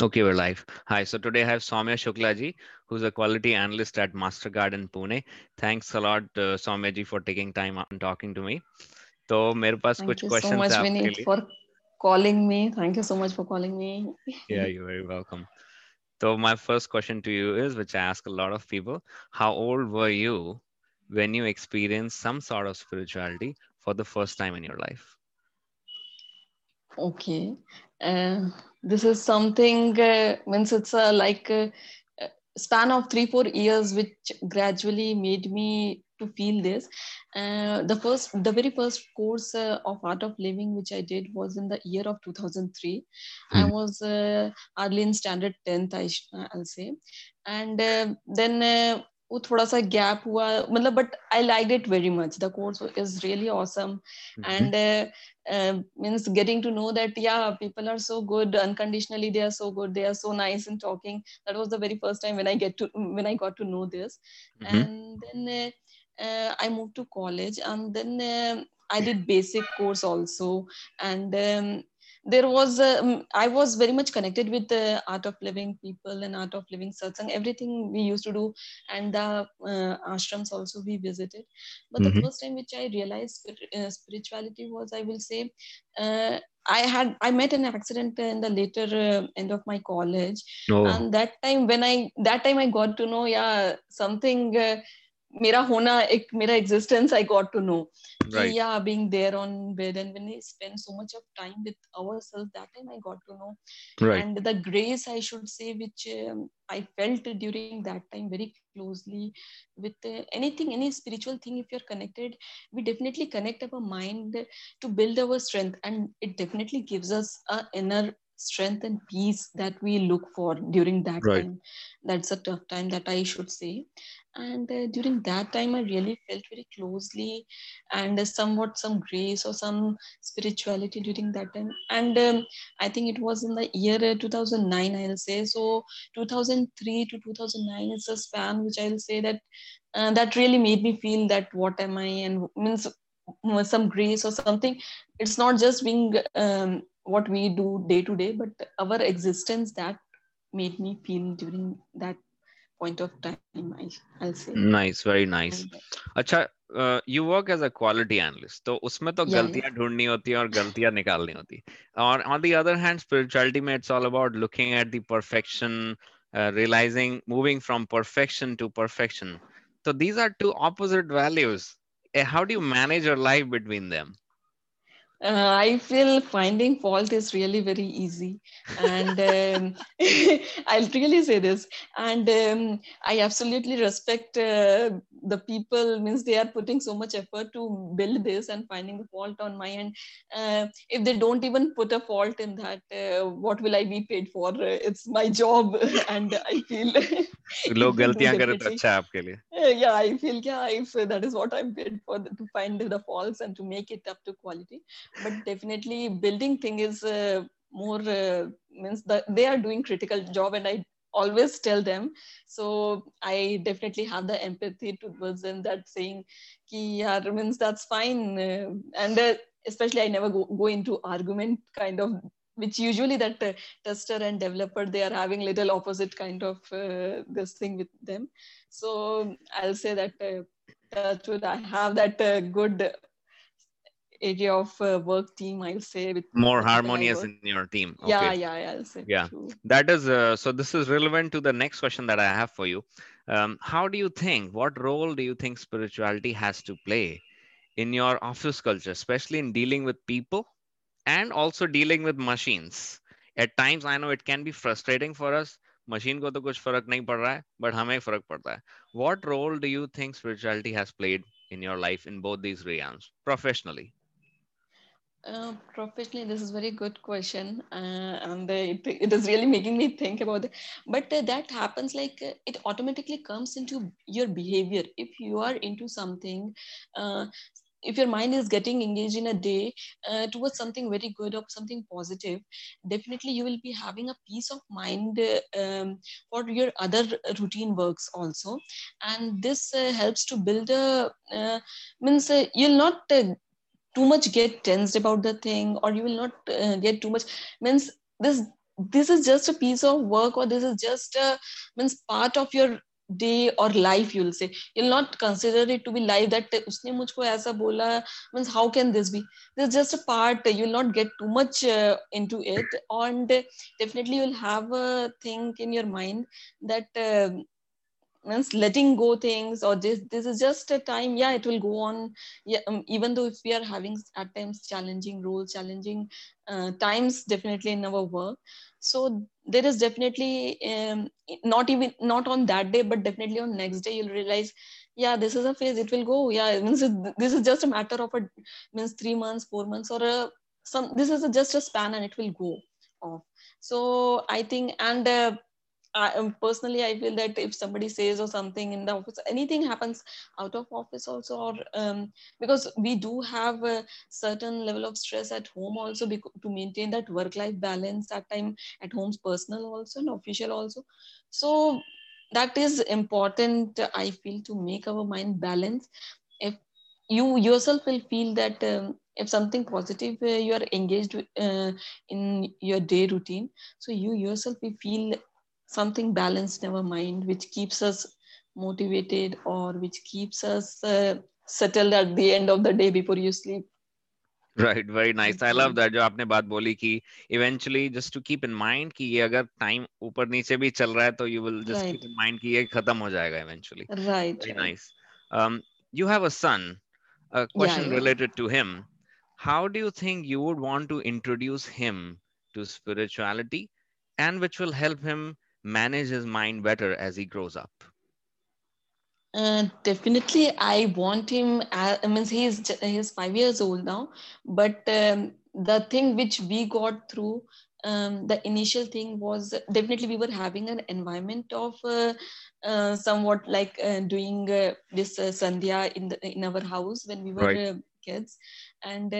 Okay, we're live. Hi, so today I have Somya Shukla ji, who's a quality analyst at MasterGard in Pune. Thanks a lot, Somya ji, for taking time out and talking to me. So, mere paas kuch questions hain aapke liye. Thank you so much, Vinit, for calling me. Thank you so much for calling me. Yeah, you're very welcome. So, my first question to you is, which I ask a lot of people, how old were you when you experienced some sort of spirituality for the first time in your life? Okay. This is something means it's like a span of 3-4 years which gradually made me to feel this. The very first course of Art of Living which I did was in the year of 2003. I was hardly in standard 10th, I'll say, and then वो थोड़ा सा gap हुआ मतलब but I like it very much the course is really awesome and means getting to know that yeah people are so good unconditionally they are so good they are so nice in talking that was the very first time when I got to know this and then I moved to college and then I did basic course also and there was I was very much connected with the Art of Living people and Art of Living satsang, everything we used to do, and the ashrams also we visited, but the first time which I realized spirituality was, I will say, I met an accident in the later end of my college. Oh. And that time I got to know something मेरा होना एक मेरा existence I got to know. Right. Yeah, being there on bed, and when I spend so much of time with ourselves, that time I got to know. Right. And the grace, I should say, which I felt during that time very closely with anything, any spiritual thing. If you're connected, we definitely connect our mind to build our strength, and it definitely gives us an inner strength and peace that we look for during that time. That's a tough time, that I should say. And during that time, I really felt very closely and somewhat some grace or some spirituality during that time. And I think it was in the year 2009, I'll say. So 2003 to 2009 is a span which I'll say that that really made me feel that what am I, and means some grace or something. It's not just being what we do day to day, but our existence, that made me feel during that point of time, I'll say. Nice, very nice. अच्छा, you work as a quality analyst, तो उसमें तो गलतियां ढूंढनी होती हैं और गलतियां निकालनी होती हैं. और on the other hand, spirituality में it's all about looking at the perfection, realizing, moving from perfection to perfection. So these are two opposite values. How do you manage your life between them? I feel finding fault is really very easy, and I'll really say this, and I absolutely respect the people, means they are putting so much effort to build this and finding the fault on my end. If they don't even put a fault in that, what will I be paid for? It's my job. And I feel log galtiyan kare to acha aapke liye. Yeah, I feel if that is what I'm paid for, to find the faults and to make it up to quality. But definitely building thing is more means that they are doing critical job, and I always tell them, so I definitely have the empathy towards them, that saying ki yaar means that's fine, and especially I never go into argument kind of, which usually that tester and developer, they are having little opposite kind of this thing with them. So I'll say that I have that good area of work team, I'll say, with more harmonious in your team. Okay. Yeah, I'll say. Yeah, true. That is so this is relevant to the next question that I have for you. How do you think, what role do you think spirituality has to play in your office culture, especially in dealing with people and also dealing with machines? At times, I know it can be frustrating for us. Machine ko to kuch farak nahi pad raha hai, but hame farak padta hai. What role do you think spirituality has played in your life in both these realms, professionally? Professionally, this is a very good question, and it is really making me think about it. But that happens, like it automatically comes into your behavior. If you are into something, if your mind is getting engaged in a day towards something very good or something positive, definitely you will be having a peace of mind for your other routine works also. And this helps to build a, means you'll not too much get tensed about the thing, or you will not get too much, means this this is just a piece of work, or this is just a, means part of your day or life, you'll say. You'll not consider it to be life that usne mujhko aisa bola, means how can this be? This is just a part, you'll not get too much into it. And definitely you'll have a thing in your mind that means letting go things, or this is just a time, yeah, it will go on. Yeah, even though if we are having at times challenging roles, challenging times definitely in our work. So there is definitely not on that day, but definitely on next day, you'll realize, yeah, this is a phase, it will go. Yeah, it means this is just a matter of a, means 3 months, 4 months, or this is just a span, and it will go off. So I think, and personally, I feel that if somebody says or something in the office, anything happens out of office also, or because we do have a certain level of stress at home also, because to maintain that work-life balance at time at home's personal also and official also. So that is important, I feel, to make our mind balance. If you yourself will feel that if something positive, you are engaged in your day routine, so you yourself will feel something balanced in our mind, which keeps us motivated, or which keeps us settled at the end of the day before you sleep. Right, very nice. I love that जो आपने बात बोली कि eventually just to keep in mind कि ये अगर time ऊपर नीचे भी चल रहा है तो you will just keep in mind कि ये खत्म हो जाएगा eventually. Right. Very nice. You have a son. A question related to him. How do you think you would want to introduce him to spirituality, and which will help him manage his mind better as he grows up? Definitely, I want him, I mean, he is 5 years old now, but the thing which we got through, the initial thing was, definitely we were having an environment of somewhat like doing this sandhya in our house when we were kids, and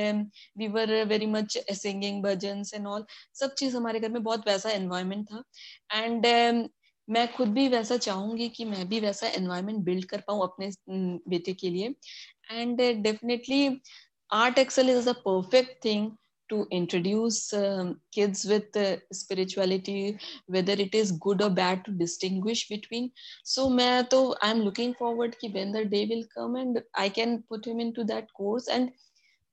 we were very much singing bhajans and all. सब चीज हमारे घर में बहुत वैसा environment था, and मैं खुद भी वैसा चाहूँगी कि मैं भी वैसा environment build कर पाऊँ अपने बेटे के लिए, and definitely Art Excel is a perfect thing to introduce kids with spirituality, whether it is good or bad, to distinguish between. So I'm looking forward ki when the day will come and I can put him into that course. And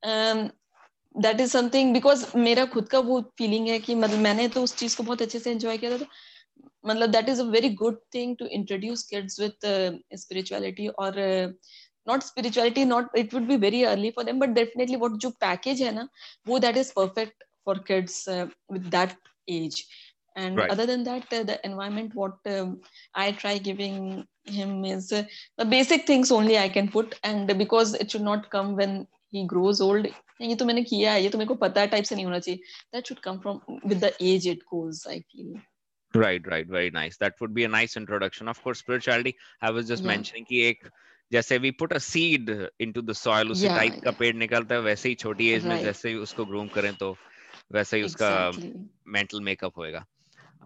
that is something, because मेरा खुद का वो feeling है कि मतलब मैंने तो उस चीज़ को बहुत अच्छे से enjoy किया था, मतलब that is a very good thing to introduce kids with spirituality, or not spirituality, not, it would be very early for them, but definitely what जो package है ना, वो that is perfect for kids with that age. And other than that, the environment what I try giving him is the basic things only I can put, and because it should not come when he grows old. ये तो मैंने किया है, ये तो मेरे को पता है, type से नहीं होना चाहिए. That should come from with the age it goes, I feel. Right. Very nice. That would be a nice introduction. Of course, spirituality, I was just mentioning कि एक जैसे we put a seed into the soil, उसे type का पेड़ निकलता है, वैसे ही छोटी एज में जैसे ही उसको ग्रूम करें तो वैसे ही उसका मेंटल मेकअप होएगा.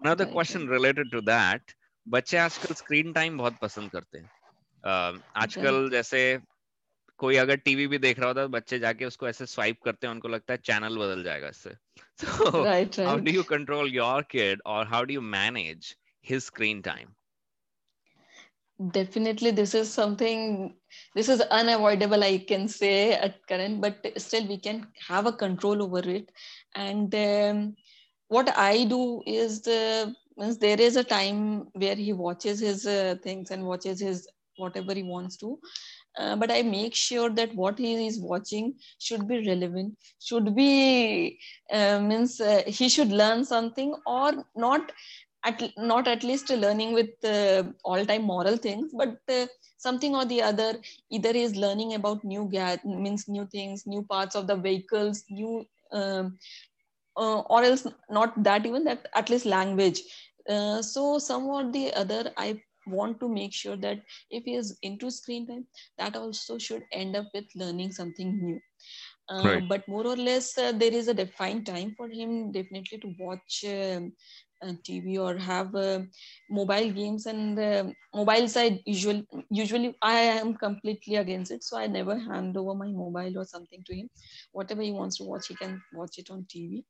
Another question related to that, बच्चे आजकल स्क्रीन टाइम बहुत पसंद करते हैं. आजकल जैसे कोई अगर टीवी भी देख रहा होता है तो बच्चे जाके उसको ऐसे स्वाइप करते हैं, उनको लगता है चैनल बदल जाएगा इससे. So how do you control your kid, or how do you manage his screen time? Definitely, this is unavoidable, I can say at current, but still we can have a control over it. And what I do is, there is a time where he watches his things and watches his whatever he wants to, but I make sure that what he is watching should be relevant, should be he should learn something, or not at least learning with all time moral things, but something or the other. Either he is learning about new things, new parts of the vehicles, new or else not that, even that, at least language. So some or the other, I want to make sure that if he is into screen time, that also should end up with learning something new. But more or less, there is a defined time for him definitely to watch TV or have mobile games, and mobiles I usually I am completely against it, so I never hand over my mobile or something to him. Whatever he wants to watch, he can watch it on TV.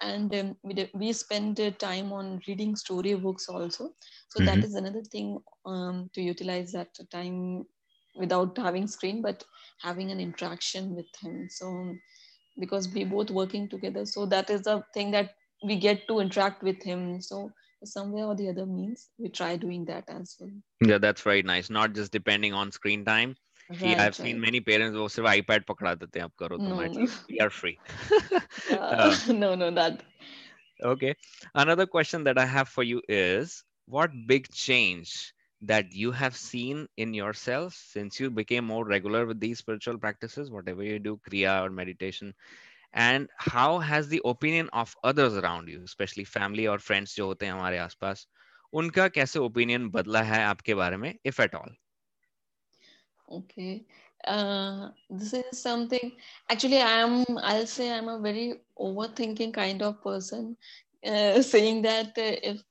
And we spend time on reading storybooks also, so that is another thing, to utilize that time without having screen, but having an interaction with him. So because we both working together, so that is the thing that we get to interact with him. So somewhere or the other means we try doing that as well. Yeah, that's very nice. Not just depending on screen time. Right, I've seen many parents who sirf iPad pakda dete hain, aap karo automatically. We are free. No, that. Okay. Another question that I have for you is, what big change that you have seen in yourself since you became more regular with these spiritual practices, whatever you do, kriya or meditation? And how has the opinion of others around you, especially family or friends जो होते हैं हमारे आसपास, उनका कैसे opinion बदला है आपके बारे में, if at all? Okay, this is something. Actually, I'll say I'm a very overthinking kind of person. Saying that if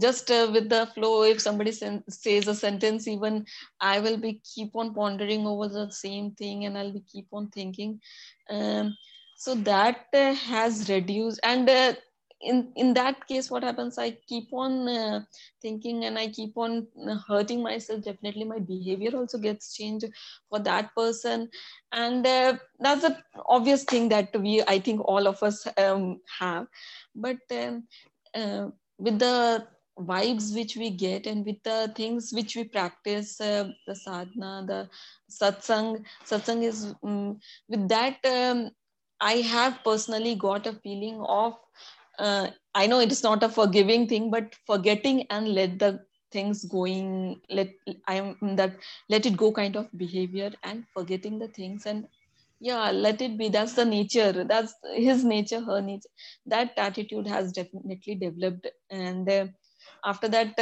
just with the flow, if somebody says a sentence, even I will be keep on pondering over the same thing, and I'll be keep on thinking. So that has reduced. And in that case, what happens? I keep on thinking, and I keep on hurting myself. Definitely, my behavior also gets changed for that person, and that's an obvious thing that I think all of us have. But with the vibes which we get, and with the things which we practice, the sadhana, the satsang is with that. I have personally got a feeling of, I know it is not a forgiving thing, but forgetting and let the things going, let it go kind of behavior, and forgetting the things, and yeah, let it be. That's the nature. That's his nature, her nature. That attitude has definitely developed, and after that,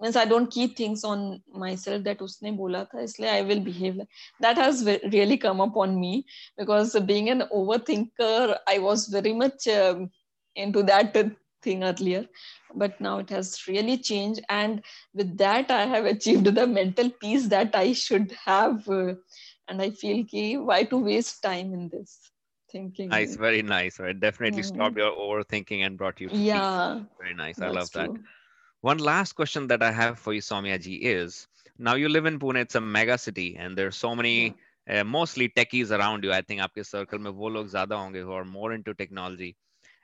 means I don't keep things on myself that usne bola tha, isliye I will behave. That has really come upon me, because being an overthinker, I was very much into that thing earlier, but now it has really changed. And with that, I have achieved the mental peace that I should have. And I feel ki, why to waste time in this thinking? Nice, very nice. Right, definitely stopped your overthinking and brought you to peace. Very nice. I love that. One last question that I have for you, Somya ji, is, now you live in Pune, it's a mega city, and there are so many, mostly techies around you. I think aapke circle mein wo log zyada honge who are more into technology.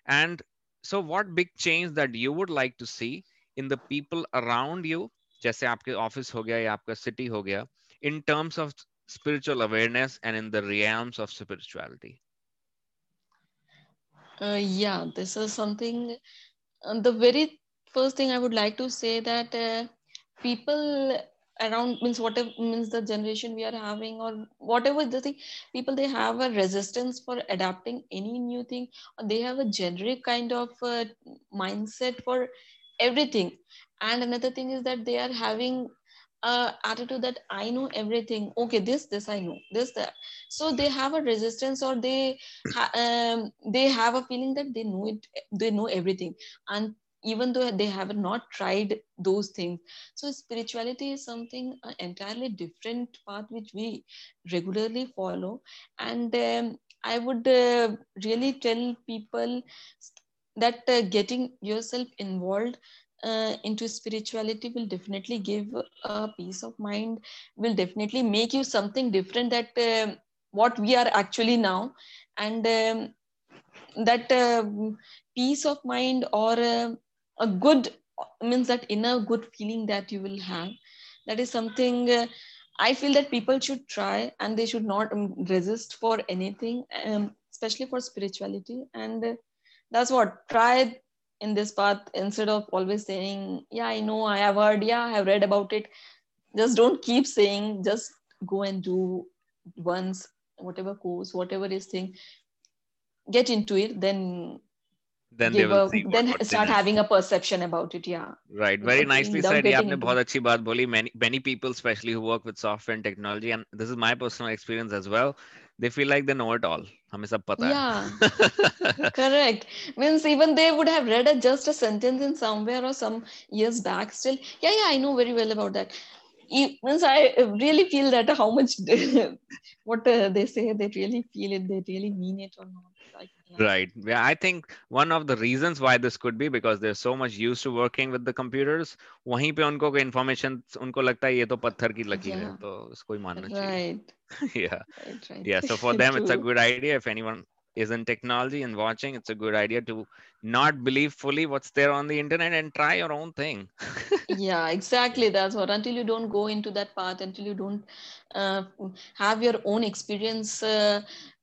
And so what big change that you would like to see in the people around you, jaise aapke office ho gaya ya aapka city ho gaya, in terms of spiritual awareness and in the realms of spirituality? Yeah, this is something, the very first thing I would like to say, that people around, whatever the generation we are having, or whatever the thing, people, they have a resistance for adapting any new thing. They have a generic kind of mindset for everything. And another thing is that they are having attitude that I know everything. Okay, this I know, this, that. So they have a resistance, or they have a feeling that they know it, they know everything. And even though they have not tried those things. So spirituality is something, an entirely different path which we regularly follow. And I would really tell people that getting yourself involved into spirituality will definitely give a peace of mind, will definitely make you something different that what we are actually now. And that peace of mind, or a good, means that inner good feeling that you will have, that is something I feel that people should try, and they should not resist for anything, especially for spirituality. And that's what, try in this path, instead of always saying, yeah, I know, I have heard, yeah, I have read about it. Just don't keep saying, just go and do once, whatever course, whatever is thing, get into it, then they will see, then start having a perception about it. Yeah, right. Very nicely said. You have bahut achhi baat boli. Many people, especially who work with software and technology, and this is my personal experience as well, They feel like they know it all. हमें सब पता है. Yeah, correct. Means even they would have read just a sentence in somewhere or some years back. Still, yeah, I know very well about that. Means I really feel that how much what they say, they really feel it, they really mean it or not. Right. Yeah, I think one of the reasons why this could be because they're so much used to working with the computers. वहीं पे उनको information उनको लगता है ये तो पत्थर की लकीर है तो इसको ही मानना चाहिए. Right. Yeah. Right. Yeah. So for them, it's a good idea. If anyone is in technology and watching, it's a good idea to not believe fully what's there on the internet and try your own thing. Yeah, exactly. That's what. Until you don't go into that path, until you don't have your own experience.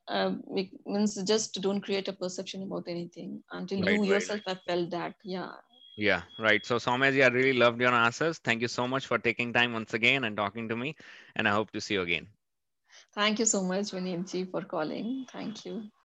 It means just don't create a perception about anything until you yourself have felt that. Yeah, right. So Somya ji, I really loved your answers. Thank you so much for taking time once again and talking to me. And I hope to see you again. Thank you so much, Vineet ji, for calling. Thank you.